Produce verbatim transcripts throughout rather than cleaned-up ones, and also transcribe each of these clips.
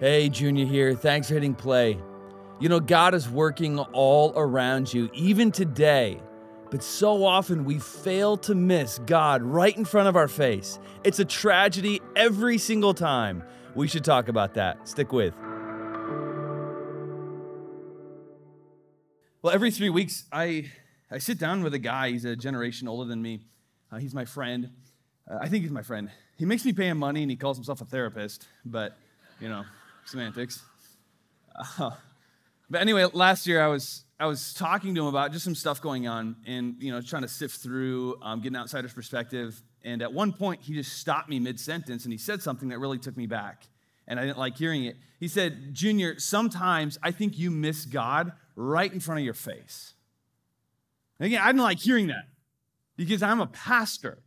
Hey, Junior here. Thanks for hitting play. You know, God is working all around you, even today. But so often we fail to miss God right in front of our face. It's a tragedy every single time. We should talk about that. Stick with. Well, every three weeks, I I sit down with a guy. He's a generation older than me. Uh, he's my friend. Uh, I think he's my friend. He makes me pay him money, and he calls himself a therapist. But, you know, semantics. Uh, but anyway, last year I was... I was talking to him about just some stuff going on and, you know, trying to sift through, um, get an outsider's perspective. And at one point, he just stopped me mid-sentence, and he said something that really took me back, and I didn't like hearing it. He said, Junior, sometimes I think you miss God right in front of your face. And again, I didn't like hearing that because I'm a pastor.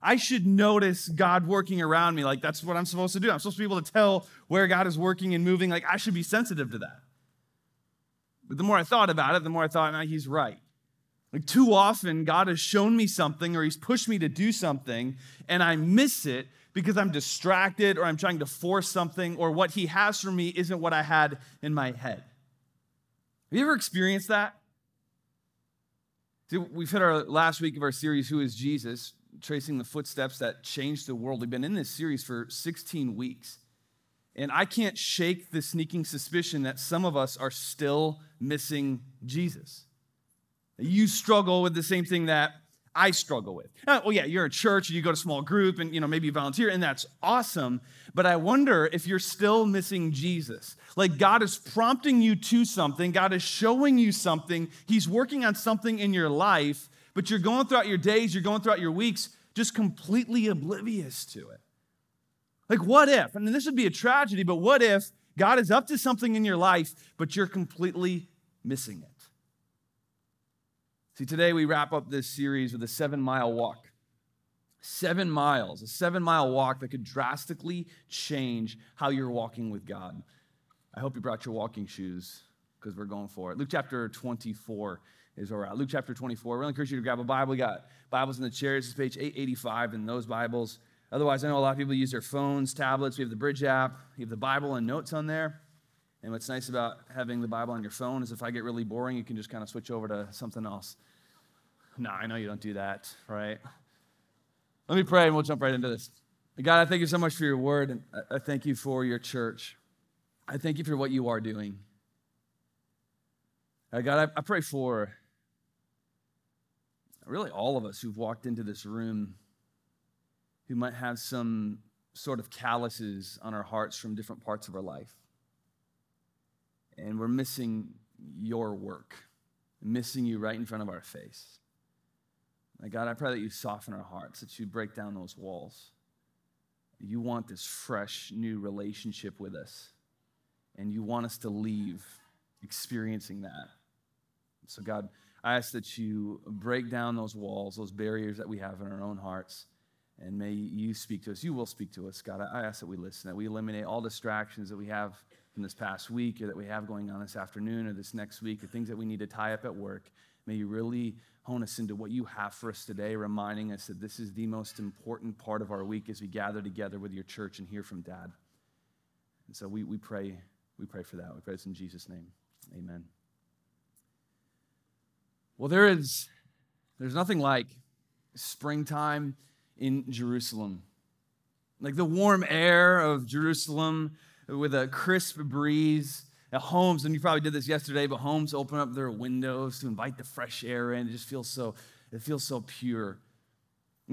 I should notice God working around me. Like, that's what I'm supposed to do. I'm supposed to be able to tell where God is working and moving. Like, I should be sensitive to that. But the more I thought about it, the more I thought, nah, he's right. Like, too often, God has shown me something or he's pushed me to do something, and I miss it because I'm distracted or I'm trying to force something, or what he has for me isn't what I had in my head. Have you ever experienced that? See, we've hit our last week of our series, Who is Jesus? Tracing the footsteps that changed the world. We've been in this series for sixteen weeks. And I can't shake the sneaking suspicion that some of us are still missing Jesus. You struggle with the same thing that I struggle with. Oh, well, yeah, you're a church and you go to small group and, you know, maybe you volunteer, and that's awesome. But I wonder if you're still missing Jesus. Like, God is prompting you to something. God is showing you something. He's working on something in your life, but you're going throughout your days, you're going throughout your weeks, just completely oblivious to it. Like, what if, and this would be a tragedy, but what if God is up to something in your life, but you're completely missing it? See, today we wrap up this series with a seven-mile walk. Seven miles, a seven-mile walk that could drastically change how you're walking with God. I hope you brought your walking shoes because we're going for it. Luke chapter twenty-four is where we're at. Luke chapter twenty-four. I really encourage you to grab a Bible. We got Bibles in the chairs. It's page eight eighty-five in those Bibles. Otherwise, I know a lot of people use their phones, tablets. We have the Bridge app. You have the Bible and notes on there. And what's nice about having the Bible on your phone is if I get really boring, you can just kind of switch over to something else. No, I know you don't do that, right? Let me pray, and we'll jump right into this. God, I thank you so much for your word, and I thank you for your church. I thank you for what you are doing. God, I pray for really all of us who've walked into this room who might have some sort of calluses on our hearts from different parts of our life. And we're missing your work, missing you right in front of our face. My God, I pray that you soften our hearts, that you break down those walls. You want this fresh, new relationship with us, and you want us to leave experiencing that. So God, I ask that you break down those walls, those barriers that we have in our own hearts, and may you speak to us. You will speak to us, God. I ask that we listen, that we eliminate all distractions that we have from this past week or that we have going on this afternoon or this next week, the things that we need to tie up at work. May you really hone us into what you have for us today, reminding us that this is the most important part of our week as we gather together with your church and hear from Dad. And so we, we pray we pray for that. We pray this in Jesus' name. Amen. Well, there is, there's nothing like springtime in Jerusalem. Like the warm air of Jerusalem with a crisp breeze. At homes, and you probably did this yesterday, but homes open up their windows to invite the fresh air in. It just feels so, it feels so pure.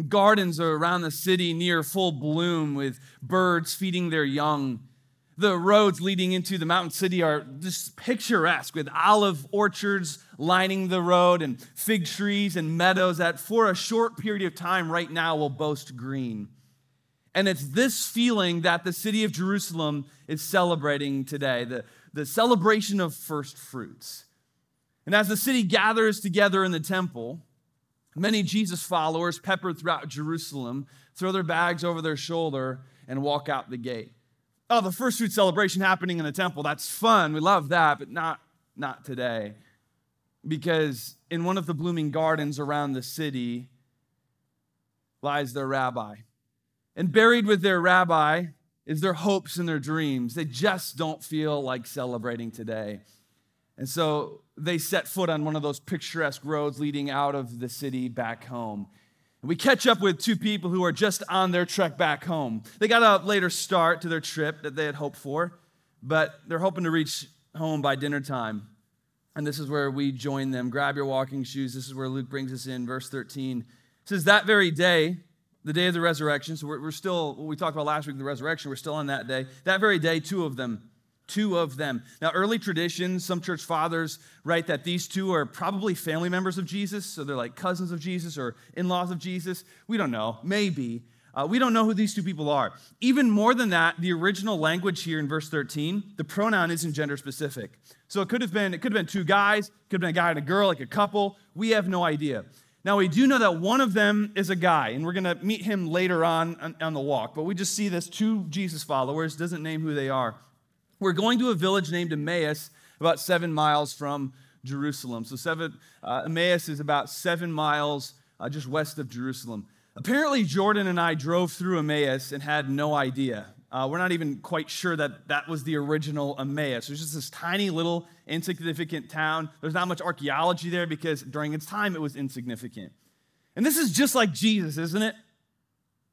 Gardens are around the city near full bloom with birds feeding their young. The roads leading into the mountain city are just picturesque with olive orchards lining the road and fig trees and meadows that for a short period of time right now will boast green. And it's this feeling that the city of Jerusalem is celebrating today, the, the celebration of first fruits. And as the city gathers together in the temple, many Jesus followers peppered throughout Jerusalem throw their bags over their shoulder and walk out the gate. Oh, the first fruit celebration happening in the temple, that's fun. We love that, but not, not today. Because in one of the blooming gardens around the city lies their rabbi. And buried with their rabbi is their hopes and their dreams. They just don't feel like celebrating today. And so they set foot on one of those picturesque roads leading out of the city back home. And we catch up with two people who are just on their trek back home. They got a later start to their trip that they had hoped for, but they're hoping to reach home by dinner time. And this is where we join them. Grab your walking shoes. This is where Luke brings us in. Verse thirteen, it says, that very day, the day of the resurrection, so we're, we're still, what we talked about last week, the resurrection, we're still on that day. That very day, two of them, two of them. Now, early traditions, some church fathers write that these two are probably family members of Jesus, so they're like cousins of Jesus or in-laws of Jesus. We don't know, maybe. Uh, we don't know who these two people are. Even more than that, the original language here in verse thirteen, the pronoun isn't gender specific. So it could have been, it could have been two guys, could have been a guy and a girl, like a couple. We have no idea. Now we do know that one of them is a guy, and we're going to meet him later on, on on the walk. But we just see this two Jesus followers, doesn't name who they are. We're going to a village named Emmaus, about seven miles from Jerusalem. So seven uh, Emmaus is about seven miles uh, just west of Jerusalem. Apparently, Jordan and I drove through Emmaus and had no idea. Uh, we're not even quite sure that that was the original Emmaus. There's just this tiny little insignificant town. There's not much archaeology there because during its time, it was insignificant. And this is just like Jesus, isn't it?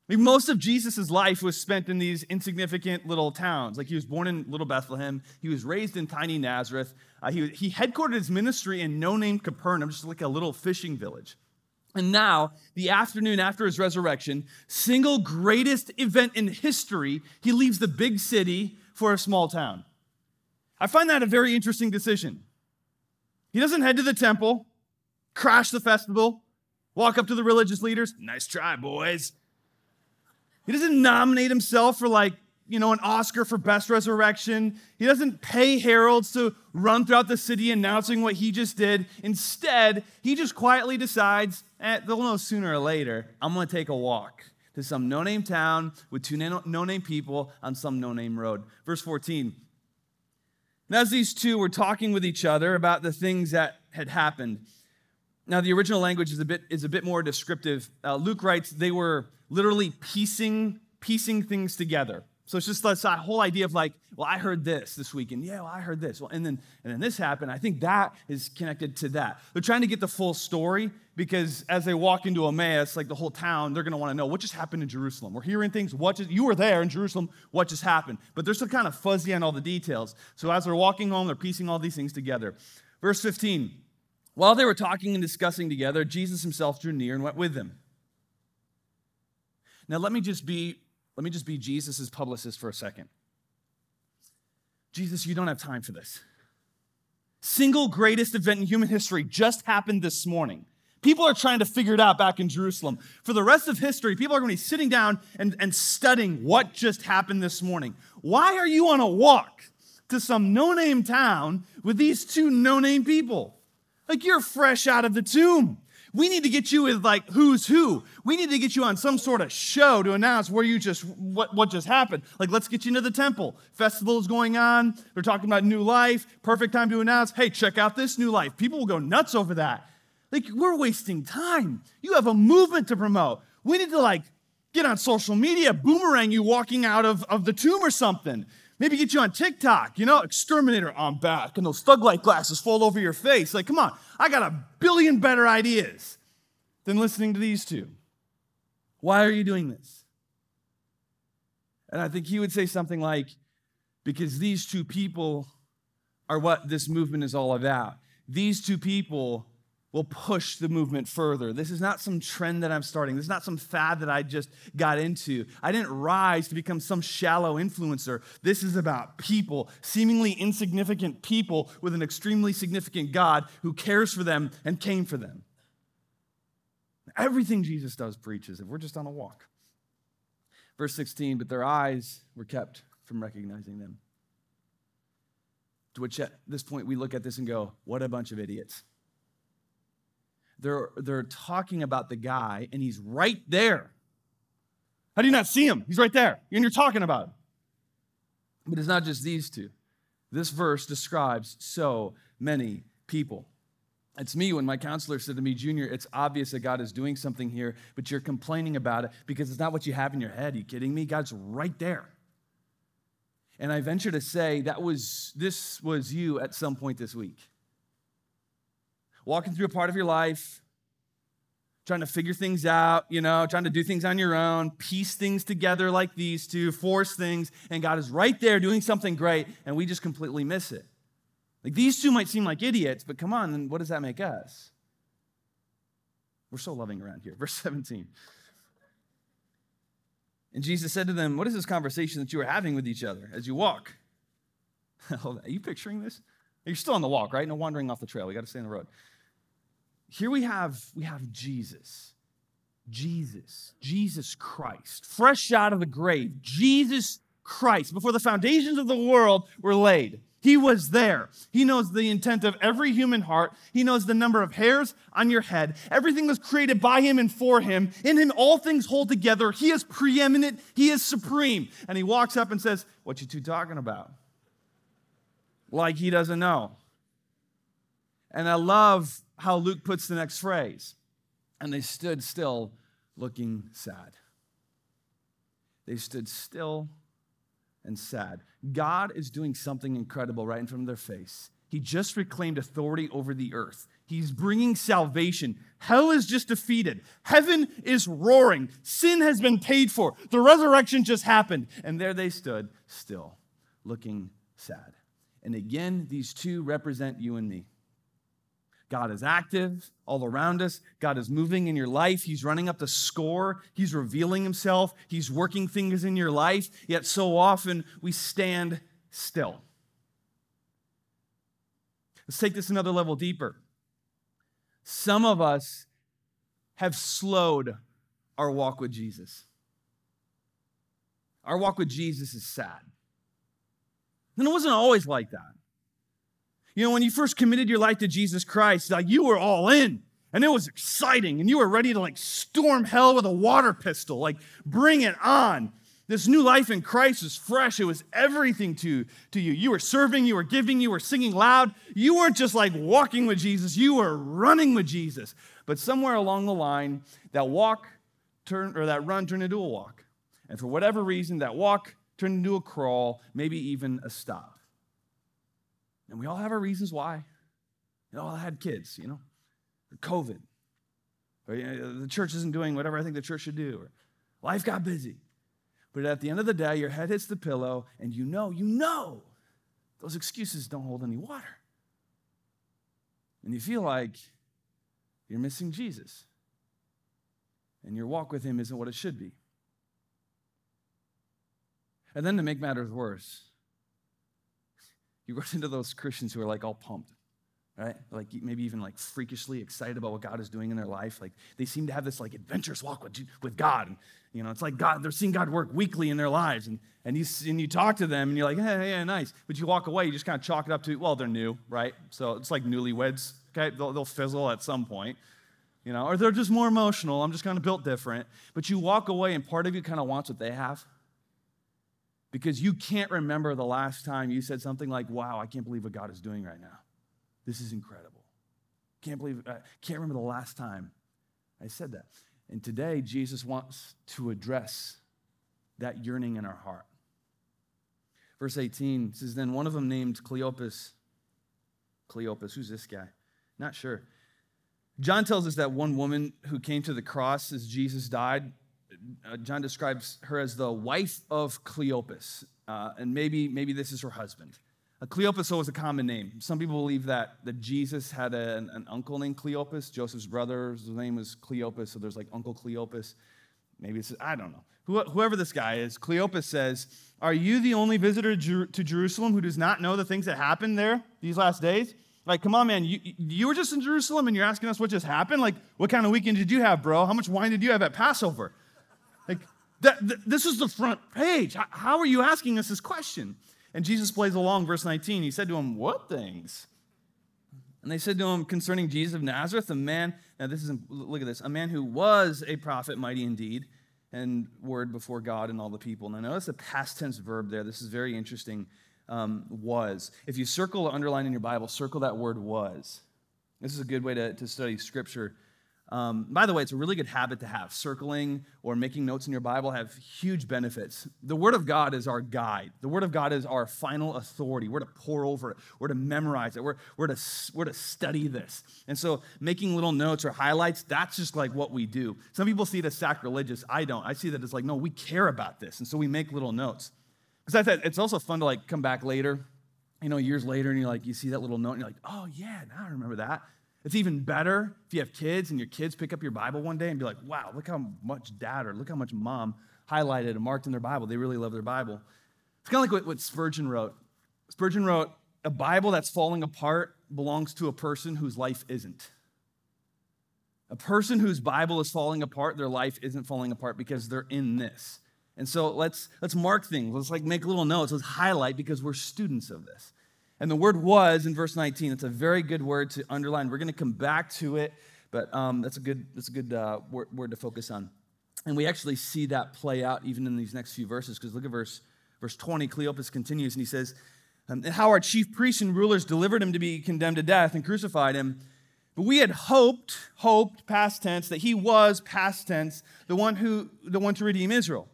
I mean, most of Jesus' life was spent in these insignificant little towns. Like he was born in Little Bethlehem. He was raised in tiny Nazareth. Uh, he, he headquartered his ministry in no-name Capernaum, just like a little fishing village. And now, the afternoon after his resurrection, single greatest event in history, he leaves the big city for a small town. I find that a very interesting decision. He doesn't head to the temple, crash the festival, walk up to the religious leaders, nice try, boys. He doesn't nominate himself for like, you know, an Oscar for best resurrection. He doesn't pay heralds to run throughout the city announcing what he just did. Instead, he just quietly decides, eh, they'll know sooner or later, I'm going to take a walk to some no-name town with two no-name people on some no-name road. Verse fourteen, and as these two were talking with each other about the things that had happened. Now, the original language is a bit is a bit more descriptive. Uh, Luke writes, they were literally piecing, piecing things together. So it's just this whole idea of like, well, I heard this this weekend. Yeah, well, I heard this. Well, and then and then this happened. I think that is connected to that. They're trying to get the full story because as they walk into Emmaus, like the whole town, they're going to want to know what just happened in Jerusalem. We're hearing things. What just, you were there in Jerusalem. What just happened? But they're still kind of fuzzy on all the details. So as they're walking home, they're piecing all these things together. Verse fifteen, while they were talking and discussing together, Jesus himself drew near and went with them. Now, let me just be Let me just be Jesus' publicist for a second. Jesus, you don't have time for this. Single greatest event in human history just happened this morning. People are trying to figure it out back in Jerusalem. For the rest of history, people are going to be sitting down and, and studying what just happened this morning. Why are you on a walk to some no-name town with these two no-name people? Like you're fresh out of the tomb. We need to get you with like who's who. We need to get you on some sort of show to announce where you just what, what just happened. Like let's get you into the temple. Festival is going on. They're talking about new life. Perfect time to announce, hey, check out this new life. People will go nuts over that. Like we're wasting time. You have a movement to promote. We need to like get on social media, boomerang you walking out of, of the tomb or something. Maybe get you on TikTok, you know, exterminator on back and those thug light glasses fall over your face. Like, come on, I got a billion better ideas than listening to these two. Why are you doing this? And I think he would say something like, because these two people are what this movement is all about. These two people will push the movement further. This is not some trend that I'm starting. This is not some fad that I just got into. I didn't rise to become some shallow influencer. This is about people, seemingly insignificant people with an extremely significant God who cares for them and came for them. Everything Jesus does preaches if we're just on a walk. Verse sixteen, but their eyes were kept from recognizing them. To which at this point we look at this and go, what a bunch of idiots. They're, they're talking about the guy, and he's right there. How do you not see him? He's right there, and you're talking about him. But it's not just these two. This verse describes so many people. It's me when my counselor said to me, Junior, it's obvious that God is doing something here, but you're complaining about it because it's not what you have in your head. Are you kidding me? God's right there. And I venture to say that was, this was you at some point this week. Walking through a part of your life, trying to figure things out, you know, trying to do things on your own, piece things together like these two, force things, and God is right there doing something great, and we just completely miss it. Like, these two might seem like idiots, but come on, then what does that make us? We're so loving around here. Verse seventeen. And Jesus said to them, what is this conversation that you are having with each other as you walk? Are you picturing this? You're still on the walk, right? No wandering off the trail. We got to stay on the road. Here we have, we have Jesus, Jesus, Jesus Christ, fresh out of the grave, Jesus Christ, before the foundations of the world were laid. He was there. He knows the intent of every human heart. He knows the number of hairs on your head. Everything was created by him and for him. In him, all things hold together. He is preeminent. He is supreme. And he walks up and says, what you two talking about? Like he doesn't know. And I love how Luke puts the next phrase. And they stood still, looking sad. They stood still and sad. God is doing something incredible right in front of their face. He just reclaimed authority over the earth. He's bringing salvation. Hell is just defeated. Heaven is roaring. Sin has been paid for. The resurrection just happened. And there they stood still, looking sad. And again, these two represent you and me. God is active all around us. God is moving in your life. He's running up the score. He's revealing himself. He's working things in your life. Yet so often we stand still. Let's take this another level deeper. Some of us have slowed our walk with Jesus. Our walk with Jesus is sad. And it wasn't always like that. You know, when you first committed your life to Jesus Christ, like you were all in, and it was exciting, and you were ready to like storm hell with a water pistol, like bring it on. This new life in Christ was fresh. It was everything to, to you. You were serving, you were giving, you were singing loud. You weren't just like walking with Jesus. You were running with Jesus. But somewhere along the line, that walk turned, or that run turned into a walk. And for whatever reason, that walk turned into a crawl, maybe even a stop. And we all have our reasons why. We all had kids, you know, or COVID, or you know, the church isn't doing whatever I think the church should do, or life got busy. But at the end of the day, your head hits the pillow, and you know, you know, those excuses don't hold any water. And you feel like you're missing Jesus, and your walk with him isn't what it should be. And then to make matters worse, you run into those Christians who are like all pumped, right? Like maybe even like freakishly excited about what God is doing in their life. Like they seem to have this like adventurous walk with, with God. And, you know, it's like God, they're seeing God work weekly in their lives. And and you and you talk to them and you're like, hey, yeah, nice. But you walk away, you just kind of chalk it up to, well, they're new, right? So it's like newlyweds, okay? They'll, they'll fizzle at some point, you know, or they're just more emotional. I'm just kind of built different. But you walk away and part of you kind of wants what they have. Because you can't remember the last time you said something like, wow, I can't believe what God is doing right now. This is incredible. Can't believe, I can't remember the last time I said that. And today, Jesus wants to address that yearning in our heart. Verse eighteen says, then one of them named Cleopas. Cleopas, who's this guy? Not sure. John tells us that one woman who came to the cross as Jesus died, John describes her as the wife of Cleopas, uh, and maybe maybe this is her husband. Uh, Cleopas was a common name. Some people believe that, that Jesus had a, an, an uncle named Cleopas. Joseph's brother's name was Cleopas, so there's like Uncle Cleopas. Maybe it's, I don't know. Who, whoever this guy is, Cleopas says, are you the only visitor Jer- to Jerusalem who does not know the things that happened there these last days? Like, come on, man, you, you were just in Jerusalem and you're asking us what just happened? Like, what kind of weekend did you have, bro? How much wine did you have at Passover? Like, that, th- this is the front page. How, how are you asking us this question? And Jesus plays along, verse nineteen. He said to him, what things? And they said to him, concerning Jesus of Nazareth, a man, now this is, look at this, a man who was a prophet, mighty indeed, and word before God and all the people. Now notice the past tense verb there. This is very interesting, um, was. If you circle or underline in your Bible, circle that word was. This is a good way to, to study Scripture. Um, by the way, it's a really good habit to have. Circling or making notes in your Bible have huge benefits. The Word of God is our guide. The Word of God is our final authority. We're to pore over it. We're to memorize it. We're, we're, to, we're to study this. And so making little notes or highlights, that's just like what we do. Some people see it as sacrilegious. I don't. I see that as like, no, we care about this. And so we make little notes. Because it's also fun to like come back later, you know, years later, and you're like, you see that little note, and you're like, oh, yeah, now I remember that. It's even better if you have kids and your kids pick up your Bible one day and be like, wow, look how much dad or look how much mom highlighted and marked in their Bible. They really love their Bible. It's kind of like what Spurgeon wrote. Spurgeon wrote, a Bible that's falling apart belongs to a person whose life isn't. A person whose Bible is falling apart, their life isn't falling apart because they're in this. And so let's let's mark things. Let's like make little notes. Let's highlight because we're students of this. And the word was in verse nineteen. It's a very good word to underline. We're going to come back to it, but um, that's a good that's a good uh, word, word to focus on. And we actually see that play out even in these next few verses, because look at verse verse twenty. Cleopas continues, and he says, and how our chief priests and rulers delivered him to be condemned to death and crucified him. But we had hoped, hoped, past tense, that he was, past tense, the one who the one to redeem Israel.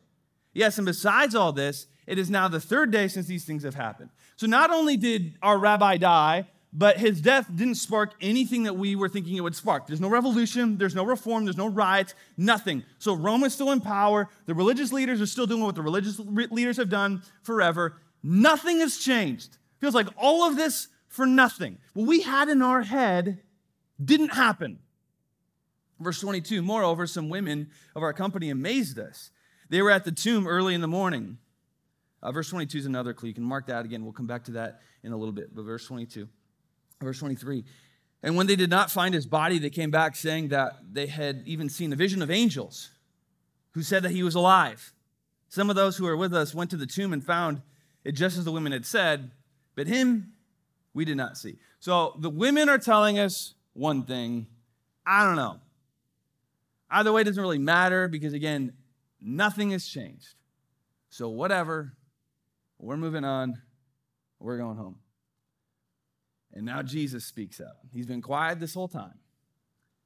Yes, and besides all this, it is now the third day since these things have happened. So not only did our rabbi die, but his death didn't spark anything that we were thinking it would spark. There's no revolution, there's no reform, there's no riots, nothing. So Rome is still in power. The religious leaders are still doing what the religious leaders have done forever. Nothing has changed. Feels like all of this for nothing. What we had in our head didn't happen. Verse twenty-two, moreover, some women of our company amazed us. They were at the tomb early in the morning. Uh, verse twenty-two is another clue. You can mark that again. We'll come back to that in a little bit. But verse twenty-two, verse twenty-three. And when they did not find his body, they came back saying that they had even seen a vision of angels who said that he was alive. Some of those who were with us went to the tomb and found it just as the women had said, but him we did not see. So the women are telling us one thing. I don't know. Either way, it doesn't really matter because, again, nothing has changed. So whatever, we're moving on. We're going home. And now Jesus speaks up. He's been quiet this whole time.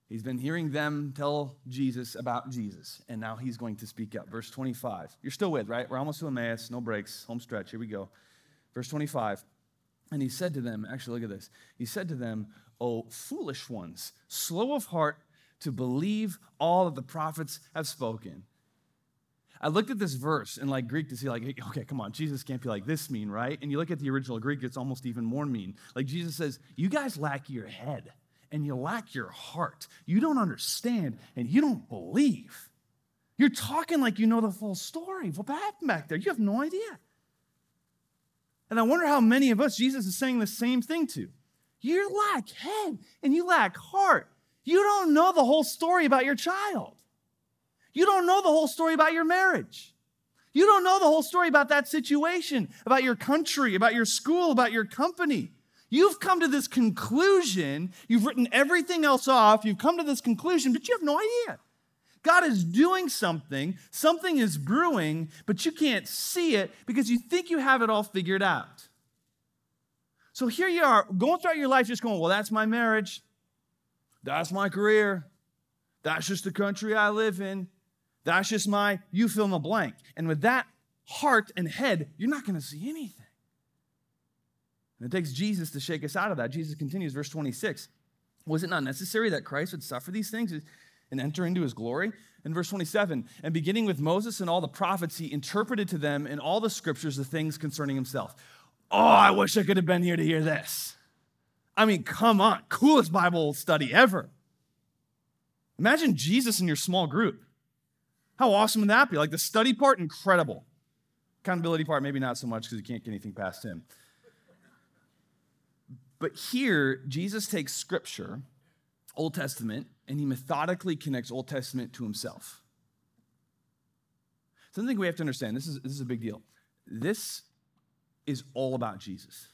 He's been hearing them tell Jesus about Jesus. And now he's going to speak up. Verse twenty-five. You're still with, right? We're almost to Emmaus. No breaks. Home stretch. Here we go. Verse twenty-five. And he said to them, actually, look at this. He said to them, O foolish ones, slow of heart to believe all that the prophets have spoken. I looked at this verse in like Greek to see like, okay, come on, Jesus can't be like this mean, right? And you look at the original Greek, it's almost even more mean. Like Jesus says, you guys lack your head and you lack your heart. You don't understand and you don't believe. You're talking like you know the full story. What happened back there? You have no idea. And I wonder how many of us Jesus is saying the same thing to. You lack head and you lack heart. You don't know the whole story about your child. You don't know the whole story about your marriage. You don't know the whole story about that situation, about your country, about your school, about your company. You've come to this conclusion. You've written everything else off. You've come to this conclusion, but you have no idea. God is doing something. Something is brewing, but you can't see it because you think you have it all figured out. So here you are going throughout your life just going, well, that's my marriage. That's my career. That's just the country I live in. That's just my, you fill in the blank. And with that heart and head, you're not going to see anything. And it takes Jesus to shake us out of that. Jesus continues, verse twenty-six. Was it not necessary that Christ would suffer these things and enter into his glory? And verse twenty-seven, and beginning with Moses and all the prophets, he interpreted to them in all the scriptures the things concerning himself. Oh, I wish I could have been here to hear this. I mean, come on, coolest Bible study ever. Imagine Jesus in your small group. How awesome would that be? Like the study part, incredible. Accountability part, maybe not so much because you can't get anything past him. But here, Jesus takes scripture, Old Testament, and he methodically connects Old Testament to himself. Something we have to understand, this is, this is a big deal. This is all about Jesus.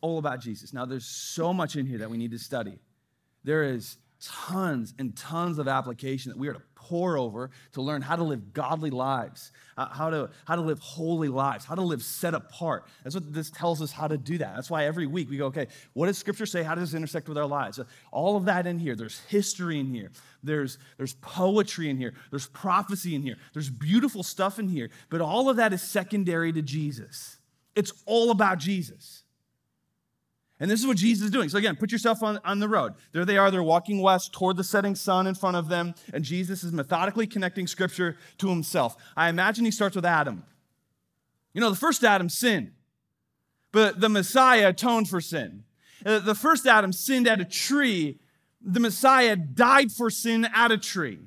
All about Jesus. Now, there's so much in here that we need to study. There is tons and tons of application that we are to pour over to learn how to live godly lives, how to, how to live holy lives, how to live set apart. That's what this tells us how to do that. That's why every week we go, okay, what does Scripture say? How does this intersect with our lives? So all of that in here. There's history in here. There's, there's poetry in here. There's prophecy in here. There's beautiful stuff in here. But all of that is secondary to Jesus. It's all about Jesus. And this is what Jesus is doing. So again, put yourself on, on the road. There they are. They're walking west toward the setting sun in front of them. And Jesus is methodically connecting Scripture to himself. I imagine he starts with Adam. You know, the first Adam sinned. But the Messiah atoned for sin. The first Adam sinned at a tree. The Messiah died for sin at a tree.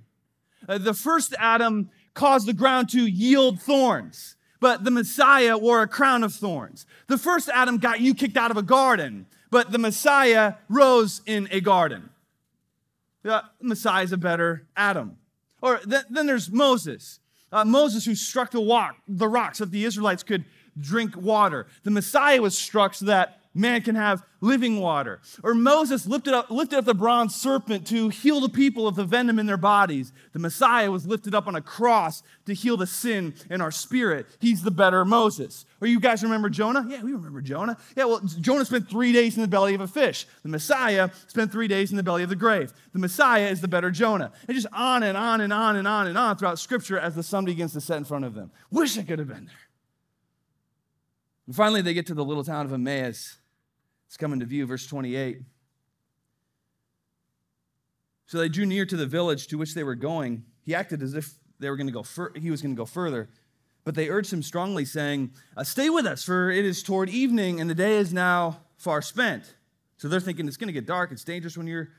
The first Adam caused the ground to yield thorns. But the Messiah wore a crown of thorns. The first Adam got you kicked out of a garden, but the Messiah rose in a garden. The Messiah's a better Adam. Or th- then there's Moses. Uh, Moses who struck the, walk, the rock so that the Israelites could drink water. The Messiah was struck so that man can have living water. Or Moses lifted up, lifted up the bronze serpent to heal the people of the venom in their bodies. The Messiah was lifted up on a cross to heal the sin in our spirit. He's the better Moses. Or you guys remember Jonah? Yeah, we remember Jonah. Yeah, well, Jonah spent three days in the belly of a fish. The Messiah spent three days in the belly of the grave. The Messiah is the better Jonah. And just on and on and on and on and on throughout Scripture as the sun begins to set in front of them. Wish I could have been there. And finally, they get to the little town of Emmaus. It's coming to view, verse twenty-eight. So they drew near to the village to which they were going. He acted as if they were going to go. Fur- he was going to go further, but they urged him strongly, saying, uh, "Stay with us, for it is toward evening, and the day is now far spent." So they're thinking it's going to get dark. It's dangerous when you're,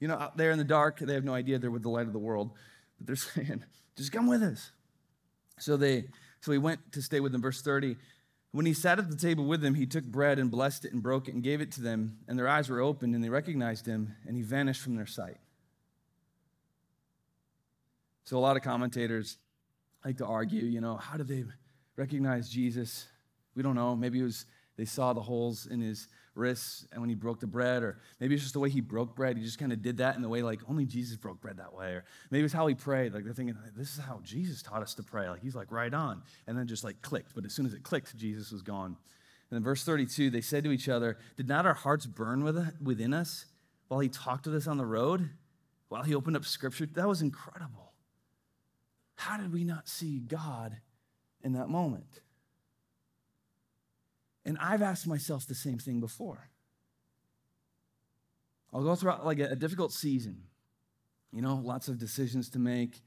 you know, out there in the dark. They have no idea they're with the light of the world, but they're saying, "Just come with us." So they, so he went to stay with them. Verse thirty. When he sat at the table with them, he took bread and blessed it and broke it and gave it to them. And their eyes were opened and they recognized him and he vanished from their sight. So a lot of commentators like to argue, you know, how did they recognize Jesus? We don't know. Maybe it was they saw the holes in his wrists and when he broke the bread, or maybe it's just the way he broke bread. He just kind of did that in the way like only Jesus broke bread that way. Or maybe it's how he prayed. Like they're thinking, this is how Jesus taught us to pray. Like he's like right on. And then just like clicked. But as soon as it clicked, Jesus was gone. And in verse thirty-two, they said to each other, did not our hearts burn within us while he talked with us on the road? While he opened up Scripture? That was incredible. How did we not see God in that moment? And I've asked myself the same thing before. I'll go through like a, a difficult season, you know, lots of decisions to make.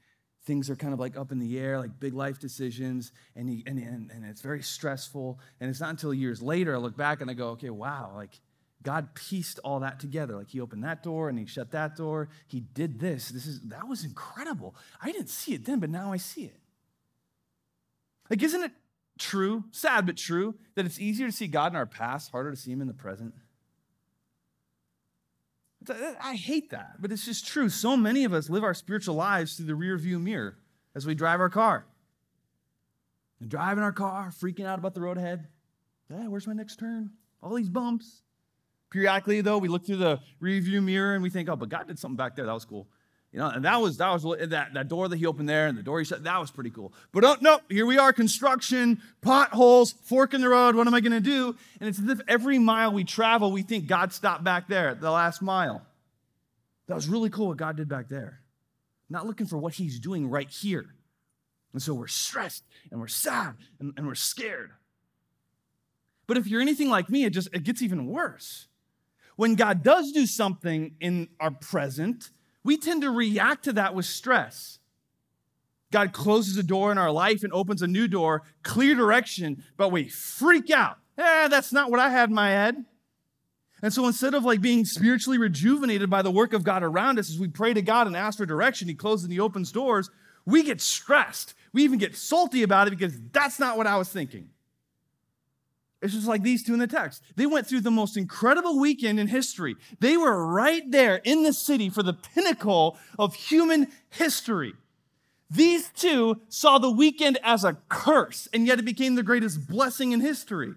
Things are kind of like up in the air, like big life decisions, and, he, and, and, and it's very stressful. And it's not until years later I look back and I go, okay, wow, like God pieced all that together. Like he opened that door and he shut that door. He did this. This is that was incredible. I didn't see it then, but now I see it. Like, isn't it true, sad but true, that it's easier to see God in our past, harder to see him in the present? I hate that, but it's just true. So many of us live our spiritual lives through the rearview mirror as we drive our car. And driving our car, freaking out about the road ahead. Yeah, where's my next turn? All these bumps. Periodically, though, we look through the rearview mirror and we think, oh, but God did something back there. That was cool. You know, and that was that was that, that door that he opened there and the door he shut, that was pretty cool. But oh, no, here we are, construction, potholes, fork in the road, what am I going to do? And it's as if every mile we travel, we think God stopped back there at the last mile. That was really cool what God did back there. Not looking for what he's doing right here. And so we're stressed and we're sad and, and we're scared. But if you're anything like me, it just it gets even worse. When God does do something in our present, we tend to react to that with stress. God closes a door in our life and opens a new door, clear direction, but we freak out. Eh, that's not what I had in my head. And so instead of like being spiritually rejuvenated by the work of God around us, as we pray to God and ask for direction, he closes and he opens doors, we get stressed. We even get salty about it because that's not what I was thinking. It's just like these two in the text. They went through the most incredible weekend in history. They were right there in the city for the pinnacle of human history. These two saw the weekend as a curse, and yet it became the greatest blessing in history.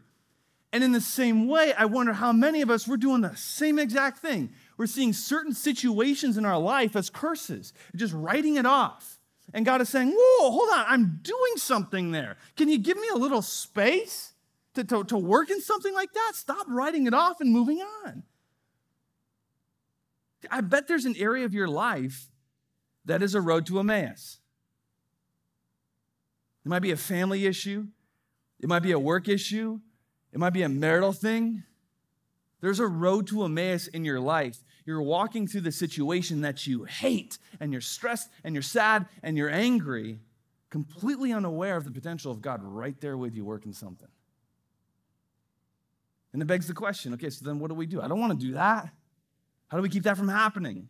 And in the same way, I wonder how many of us were doing the same exact thing. We're seeing certain situations in our life as curses, just writing it off. And God is saying, whoa, hold on, I'm doing something there. Can you give me a little space to, to, to work in something like that? Stop writing it off and moving on. I bet there's an area of your life that is a road to Emmaus. It might be a family issue. It might be a work issue. It might be a marital thing. There's a road to Emmaus in your life. You're walking through the situation that you hate, and you're stressed, and you're sad, and you're angry, completely unaware of the potential of God right there with you working something. And it begs the question, okay, so then what do we do? I don't want to do that. How do we keep that from happening?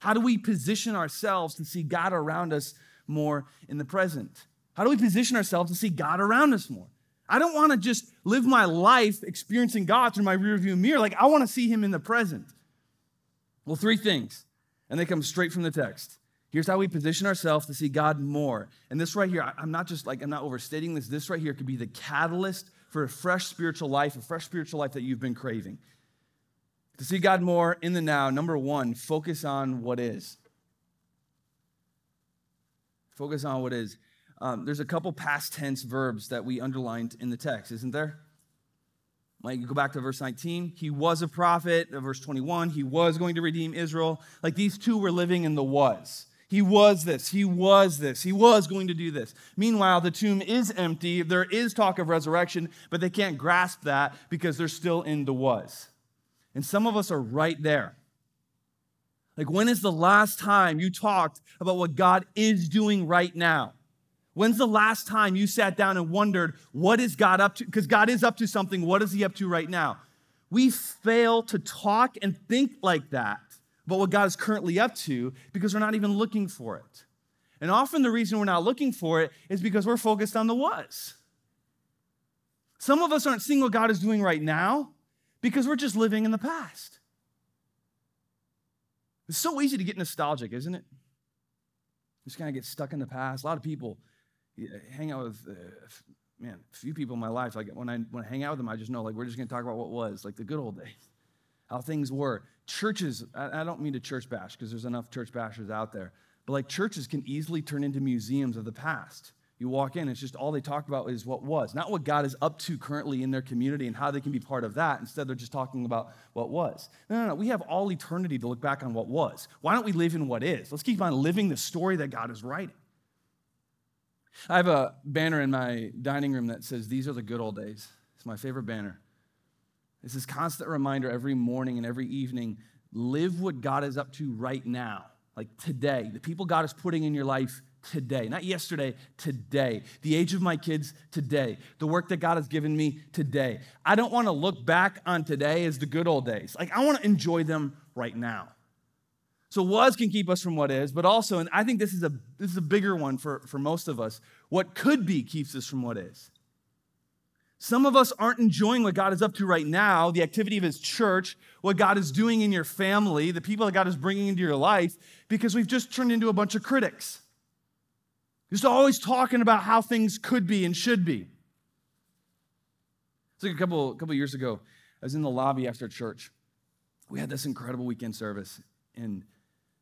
How do we position ourselves to see God around us more in the present? How do we position ourselves to see God around us more? I don't want to just live my life experiencing God through my rearview mirror. Like, I want to see him in the present. Well, three things, and they come straight from the text. Here's how we position ourselves to see God more. And this right here, I'm not just like, I'm not overstating this. This right here could be the catalyst for a fresh spiritual life, a fresh spiritual life that you've been craving. To see God more in the now, number one, focus on what is. Focus on what is. Um, there's a couple past tense verbs that we underlined in the text, isn't there? Like, you go back to verse nineteen, he was a prophet. Verse twenty-one, he was going to redeem Israel. Like, these two were living in the was. He was this, he was this, he was going to do this. Meanwhile, the tomb is empty. There is talk of resurrection, but they can't grasp that because they're still in the was. And some of us are right there. Like, when is the last time you talked about what God is doing right now? When's the last time you sat down and wondered, what is God up to? Because God is up to something. What is he up to right now? We fail to talk and think like that about what God is currently up to because we're not even looking for it. And often the reason we're not looking for it is because we're focused on the was. Some of us aren't seeing what God is doing right now because we're just living in the past. It's so easy to get nostalgic, isn't it? Just kind of get stuck in the past. A lot of people... Yeah, hang out with, uh, man, a few people in my life, like when I, when I hang out with them, I just know, like, we're just going to talk about what was, like the good old days, how things were. Churches, I, I don't mean to church bash because there's enough church bashers out there, but like churches can easily turn into museums of the past. You walk in, it's just all they talk about is what was, not what God is up to currently in their community and how they can be part of that. Instead, they're just talking about what was. No, no, no, we have all eternity to look back on what was. Why don't we live in what is? Let's keep on living the story that God is writing. I have a banner in my dining room that says, "These are the good old days." It's my favorite banner. It's this constant reminder every morning and every evening, live what God is up to right now, like today. The people God is putting in your life today, not yesterday, today. The age of my kids, today. The work that God has given me, today. I don't want to look back on today as the good old days. Like, I want to enjoy them right now. So was can keep us from what is, but also, and I think this is a this is a bigger one for, for most of us, what could be keeps us from what is. Some of us aren't enjoying what God is up to right now, the activity of his church, what God is doing in your family, the people that God is bringing into your life, because we've just turned into a bunch of critics. Just always talking about how things could be and should be. It's like a couple, couple years ago, I was in the lobby after church. We had this incredible weekend service, and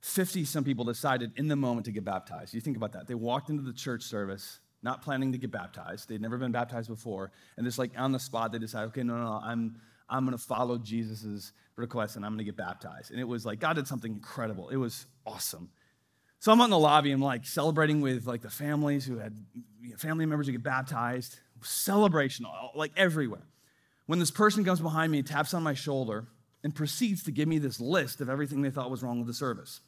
fifty-some people decided in the moment to get baptized. You think about that. They walked into the church service, not planning to get baptized. They'd never been baptized before. And just like on the spot, they decided, okay, no, no, no, I'm, I'm going to follow Jesus' request, and I'm going to get baptized. And it was like, God did something incredible. It was awesome. So I'm out in the lobby. I'm like celebrating with like the families who had you know, family members who get baptized. Celebration, like everywhere. When this person comes behind me, taps on my shoulder, and proceeds to give me this list of everything they thought was wrong with the service.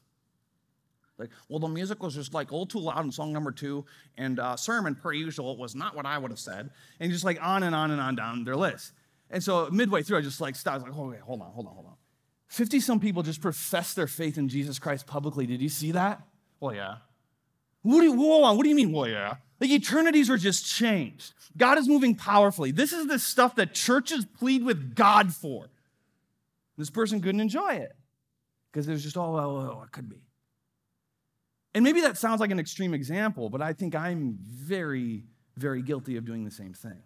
Like, well, the music was just like a little too loud in song number two, and uh, sermon, per usual, was not what I would have said, and just like on and on and on down their list. And so midway through, I just like stopped, like, okay, hold on, hold on, hold on. fifty-some people just profess their faith in Jesus Christ publicly. Did you see that? Well, yeah. What do you, hold on, what do you mean, well, yeah? Like, eternities are just changed. God is moving powerfully. This is the stuff that churches plead with God for. This person couldn't enjoy it because it was just, oh, oh, oh, it could be. And maybe that sounds like an extreme example, but I think I'm very, very guilty of doing the same thing.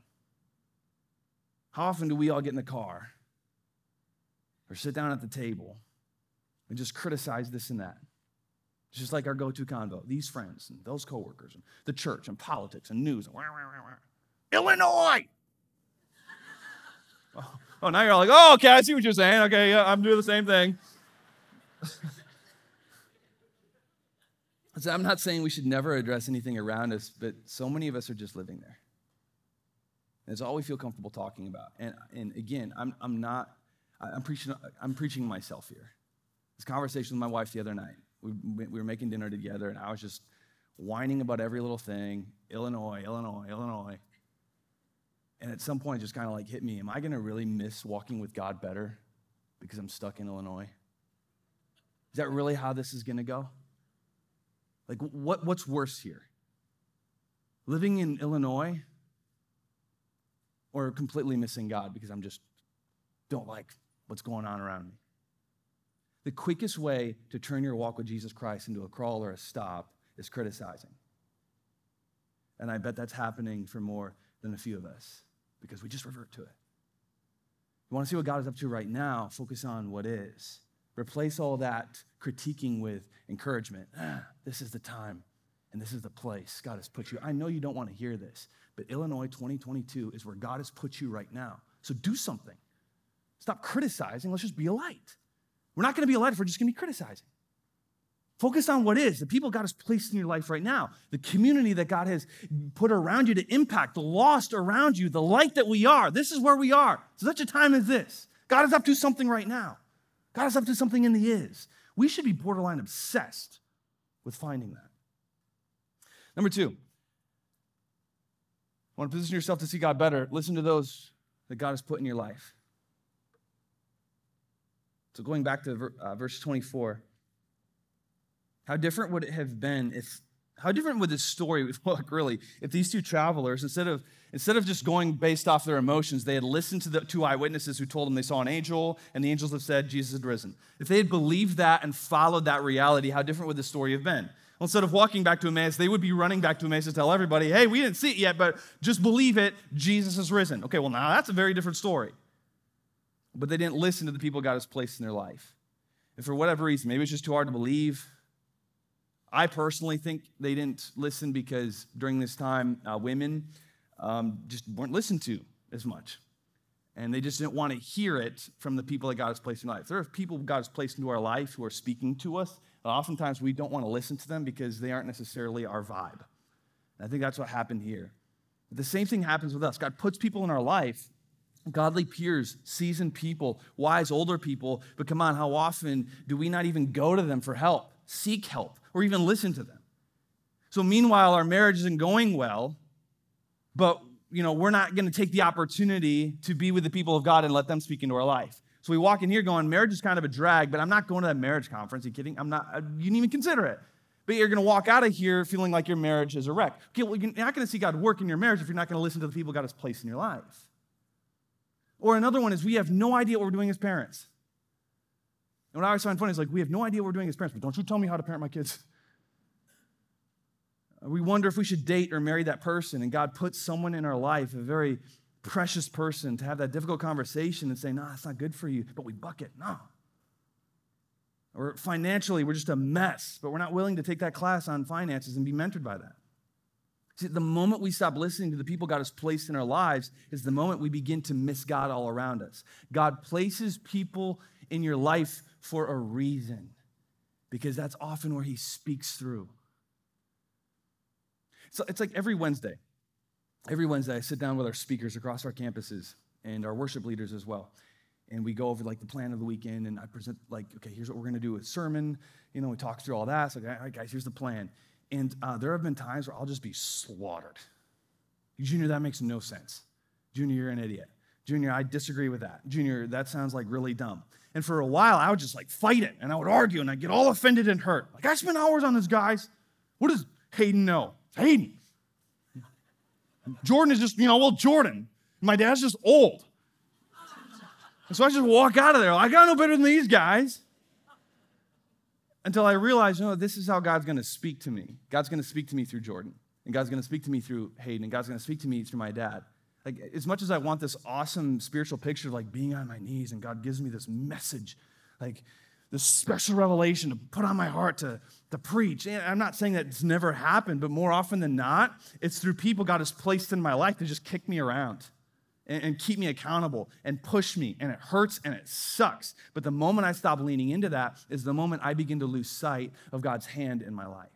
How often do we all get in the car or sit down at the table and just criticize this and that. It's just like our go-to convo. These friends and those coworkers and the church and politics and news. And wah, wah, wah, wah. Illinois! oh, oh, now you're all like, oh, okay, I see what you're saying. Okay, yeah, I'm doing the same thing. So I'm not saying we should never address anything around us, but so many of us are just living there. And it's all we feel comfortable talking about. And and again, I'm I'm not, I'm preaching I'm preaching myself here. This conversation with my wife the other night. We we were making dinner together, and I was just whining about every little thing. Illinois, Illinois, Illinois. And at some point, it just kind of like hit me. Am I going to really miss walking with God better because I'm stuck in Illinois? Is that really how this is going to go? Like, what, what's worse here? Living in Illinois or completely missing God because I'm just don't like what's going on around me? The quickest way to turn your walk with Jesus Christ into a crawl or a stop is criticizing. And I bet that's happening for more than a few of us because we just revert to it. You want to see what God is up to right now, focus on what is. Replace all that critiquing with encouragement. Ah, this is the time, and this is the place God has put you. I know you don't want to hear this, but Illinois twenty twenty-two is where God has put you right now. So do something. Stop criticizing. Let's just be a light. We're not going to be a light if we're just going to be criticizing. Focus on what is, the people God has placed in your life right now, the community that God has put around you to impact, the lost around you, the light that we are. This is where we are. So such a time as this. God is up to something right now. God is up to something in the is. We should be borderline obsessed with finding that. Number two, want to position yourself to see God better. Listen to those that God has put in your life. So going back to uh, verse twenty-four, how different would it have been if, how different would this story look really if these two travelers, instead of Instead of just going based off their emotions, they had listened to the two eyewitnesses who told them they saw an angel, and the angels have said Jesus had risen. If they had believed that and followed that reality, how different would the story have been? Well, instead of walking back to Emmaus, they would be running back to Emmaus to tell everybody, hey, we didn't see it yet, but just believe it, Jesus has risen. Okay, well, now that's a very different story. But they didn't listen to the people God has placed in their life. And for whatever reason, maybe it's just too hard to believe. I personally think they didn't listen because during this time, uh, women... Um, just weren't listened to as much. And they just didn't want to hear it from the people that God has placed in our life. There are people God has placed into our life who are speaking to us. Oftentimes we don't want to listen to them because they aren't necessarily our vibe. And I think that's what happened here. But the same thing happens with us. God puts people in our life, godly peers, seasoned people, wise older people. But come on, how often do we not even go to them for help, seek help, or even listen to them? So meanwhile, our marriage isn't going well, but, you know, we're not going to take the opportunity to be with the people of God and let them speak into our life. So we walk in here going, marriage is kind of a drag, but I'm not going to that marriage conference. Are you kidding? I'm not, you didn't even consider it. But you're going to walk out of here feeling like your marriage is a wreck. Okay, well, you're not going to see God work in your marriage if you're not going to listen to the people God has placed in your life. Or another one is we have no idea what we're doing as parents. And what I always find funny is like, we have no idea what we're doing as parents, but don't you tell me how to parent my kids. We wonder if we should date or marry that person, and God puts someone in our life, a very precious person, to have that difficult conversation and say, no, that's not good for you, but we bucket, no. Or financially, we're just a mess, but we're not willing to take that class on finances and be mentored by that. See, the moment we stop listening to the people God has placed in our lives is the moment we begin to miss God all around us. God places people in your life for a reason, because that's often where he speaks through. So it's like every Wednesday, every Wednesday I sit down with our speakers across our campuses and our worship leaders as well. And we go over like the plan of the weekend, and I present like, okay, here's what we're going to do with sermon. You know, we talk through all that. So, all right, guys, here's the plan. And uh, there have been times where I'll just be slaughtered. Junior, that makes no sense. Junior, you're an idiot. Junior, I disagree with that. Junior, that sounds like really dumb. And for a while, I would just like fight it, and I would argue, and I'd get all offended and hurt. Like, I spent hours on this, guys. What does Hayden know? Hayden. Jordan is just, you know, well, Jordan. My dad's just old. And so I just walk out of there. I got no better than these guys. Until I realized, no, this is how God's going to speak to me. God's going to speak to me through Jordan. And God's going to speak to me through Hayden. And God's going to speak to me through my dad. Like, as much as I want this awesome spiritual picture of like being on my knees and God gives me this message, like, this special revelation to put on my heart to, to preach. And I'm not saying that it's never happened, but more often than not, it's through people God has placed in my life to just kick me around and, and keep me accountable and push me, and it hurts and it sucks. But the moment I stop leaning into that is the moment I begin to lose sight of God's hand in my life.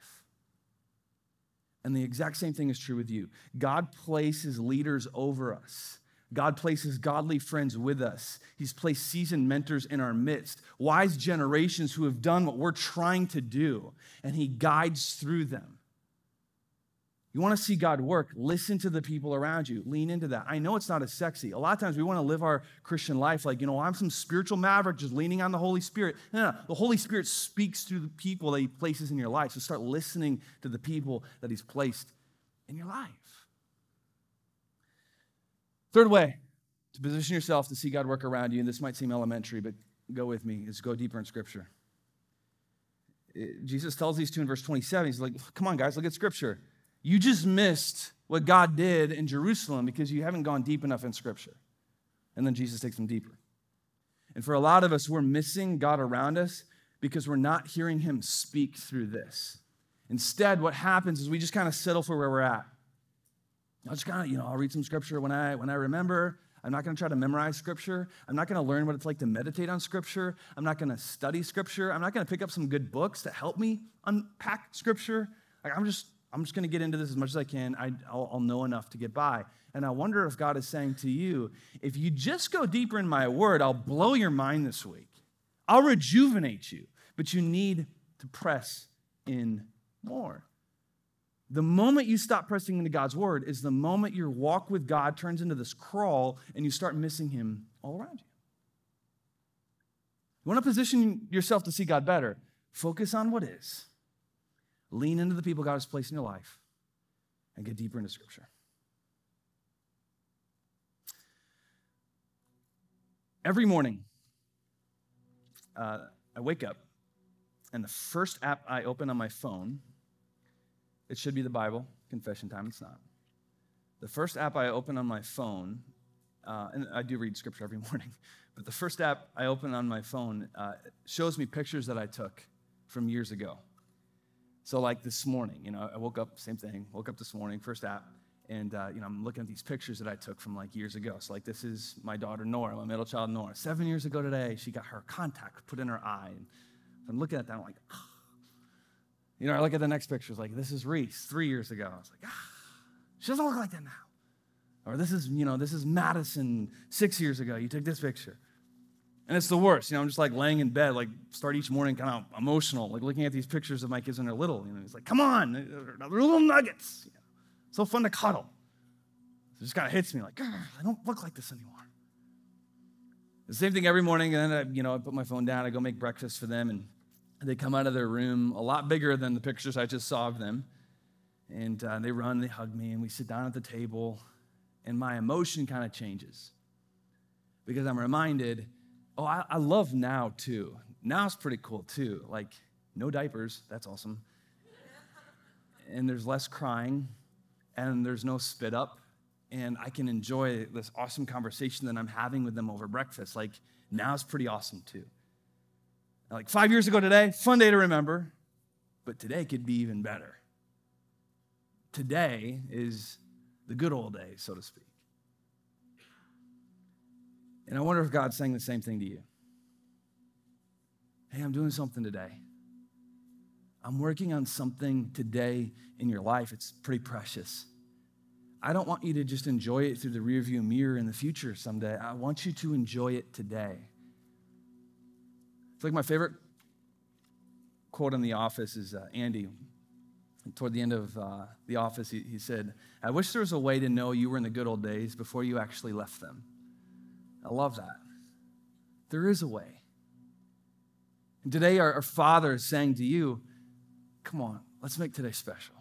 And the exact same thing is true with you. God places leaders over us. God places godly friends with us. He's placed seasoned mentors in our midst, wise generations who have done what we're trying to do, and he guides through them. You want to see God work, listen to the people around you. Lean into that. I know it's not as sexy. A lot of times we want to live our Christian life like, you know, I'm some spiritual maverick just leaning on the Holy Spirit. No, no, no. The Holy Spirit speaks through the people that he places in your life. So start listening to the people that he's placed in your life. Third way to position yourself to see God work around you, and this might seem elementary, but go with me, is go deeper in Scripture. It, Jesus tells these two in verse twenty-seven. He's like, come on, guys, look at Scripture. You just missed what God did in Jerusalem because you haven't gone deep enough in Scripture. And then Jesus takes them deeper. And for a lot of us, we're missing God around us because we're not hearing him speak through this. Instead, what happens is we just kind of settle for where we're at. I'll just kind of, you know, I'll read some scripture when I when I remember. I'm not going to try to memorize scripture. I'm not going to learn what it's like to meditate on scripture. I'm not going to study scripture. I'm not going to pick up some good books that help me unpack scripture. Like I'm just I'm just going to get into this as much as I can. I, I'll, I'll know enough to get by. And I wonder if God is saying to you, if you just go deeper in my word, I'll blow your mind this week. I'll rejuvenate you. But you need to press in more. The moment you stop pressing into God's word is the moment your walk with God turns into this crawl and you start missing him all around you. You want to position yourself to see God better? Focus on what is. Lean into the people God has placed in your life and get deeper into Scripture. Every morning, uh, I wake up and the first app I open on my phone, it should be the Bible. Confession time, it's not. The first app I open on my phone, uh, and I do read scripture every morning, but the first app I open on my phone uh, shows me pictures that I took from years ago. So like this morning, you know, I woke up, same thing, woke up this morning, first app, and, uh, you know, I'm looking at these pictures that I took from like years ago. So like this is my daughter, Nora, my middle child, Nora. Seven years ago today, she got her contact put in her eye. And I'm looking at that, I'm like, ah. You know, I look at the next picture. It's like, this is Reese three years ago. I was like, ah, she doesn't look like that now. Or this is, you know, this is Madison six years ago. You took this picture. And it's the worst. You know, I'm just like laying in bed, like start each morning kind of emotional, like looking at these pictures of my kids when they're little. You know, it's like, come on, they're little nuggets. You know, so fun to cuddle. It just kind of hits me like, I don't look like this anymore. The same thing every morning. And then, I, you know, I put my phone down. I go make breakfast for them. And they come out of their room a lot bigger than the pictures I just saw of them. And uh, they run, they hug me, and we sit down at the table. And my emotion kind of changes because I'm reminded, oh, I, I love now, too. Now's pretty cool, too. Like, no diapers. That's awesome. And there's less crying, and there's no spit up. And I can enjoy this awesome conversation that I'm having with them over breakfast. Like, now's pretty awesome, too. Like five years ago today, fun day to remember, but today could be even better. Today is the good old days, so to speak. And I wonder if God's saying the same thing to you. Hey, I'm doing something today. I'm working on something today in your life. It's pretty precious. I don't want you to just enjoy it through the rearview mirror in the future someday. I want you to enjoy it today. It's like my favorite quote in The Office is uh, Andy. And toward the end of uh, The Office, he, he said, I wish there was a way to know you were in the good old days before you actually left them. I love that. There is a way. And today, our, our Father is saying to you, come on, let's make today special.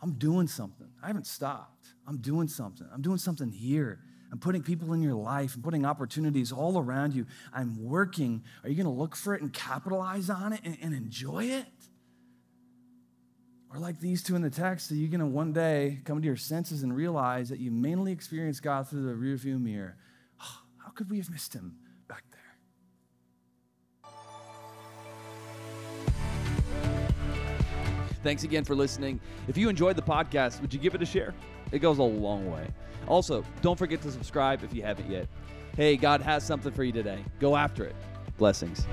I'm doing something. I haven't stopped. I'm doing something. I'm doing something here. I'm putting people in your life. I'm putting opportunities all around you. I'm working. Are you going to look for it and capitalize on it and, and enjoy it? Or like these two in the text, are you going to one day come to your senses and realize that you mainly experienced God through the rearview mirror? Oh, how could we have missed him back there? Thanks again for listening. If you enjoyed the podcast, would you give it a share? It goes a long way. Also, don't forget to subscribe if you haven't yet. Hey, God has something for you today. Go after it. Blessings.